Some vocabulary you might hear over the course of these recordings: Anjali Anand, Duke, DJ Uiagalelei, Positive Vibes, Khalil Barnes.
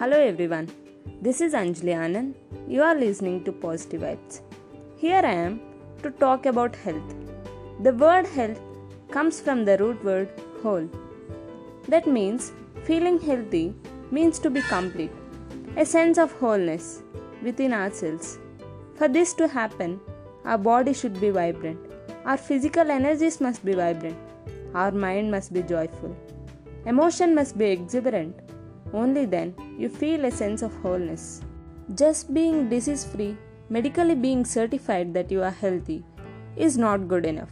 Hello everyone, this is Anjali Anand. You are listening to Positive Vibes. Here I am to talk about health. The word health comes from the root word whole. That means feeling healthy means to be complete, a sense of wholeness within ourselves. For this to happen, our body should be vibrant, our physical energies must be vibrant, our mind must be joyful, emotion must be exuberant. Only then you feel a sense of wholeness. Just being disease-free, medically being certified that you are healthy is not good enough,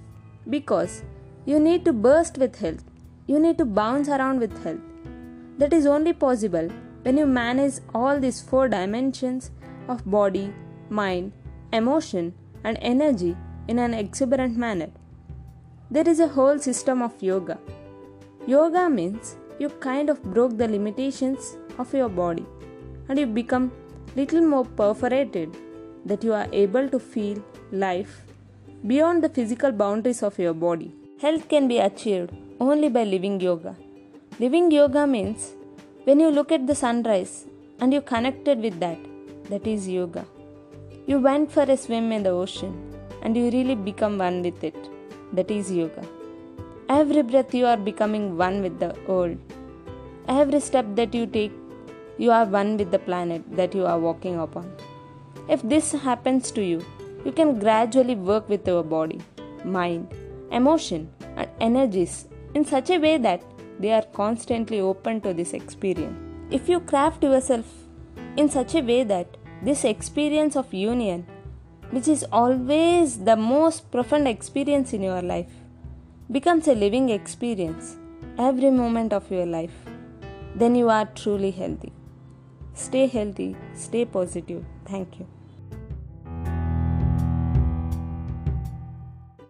because you need to burst with health, you need to bounce around with health. That is only possible when you manage all these four dimensions of body, mind, emotion and energy in an exuberant manner. There is a whole system of yoga. Yoga means you kind of broke the limitations of your body and you become little more perforated, that you are able to feel life beyond the physical boundaries of your body. Health can be achieved only by living yoga. Living yoga means when you look at the sunrise and you connected with that is yoga. You went for a swim in the ocean and you really become one with it. That is yoga. Every breath you are becoming one with the world. Every step that you take, you are one with the planet that you are walking upon. If this happens to you, you can gradually work with your body, mind, emotion and energies in such a way that they are constantly open to this experience. If you craft yourself in such a way that this experience of union, which is always the most profound experience in your life, becomes a living experience every moment of your life, then you are truly healthy. Stay healthy, stay positive. Thank you.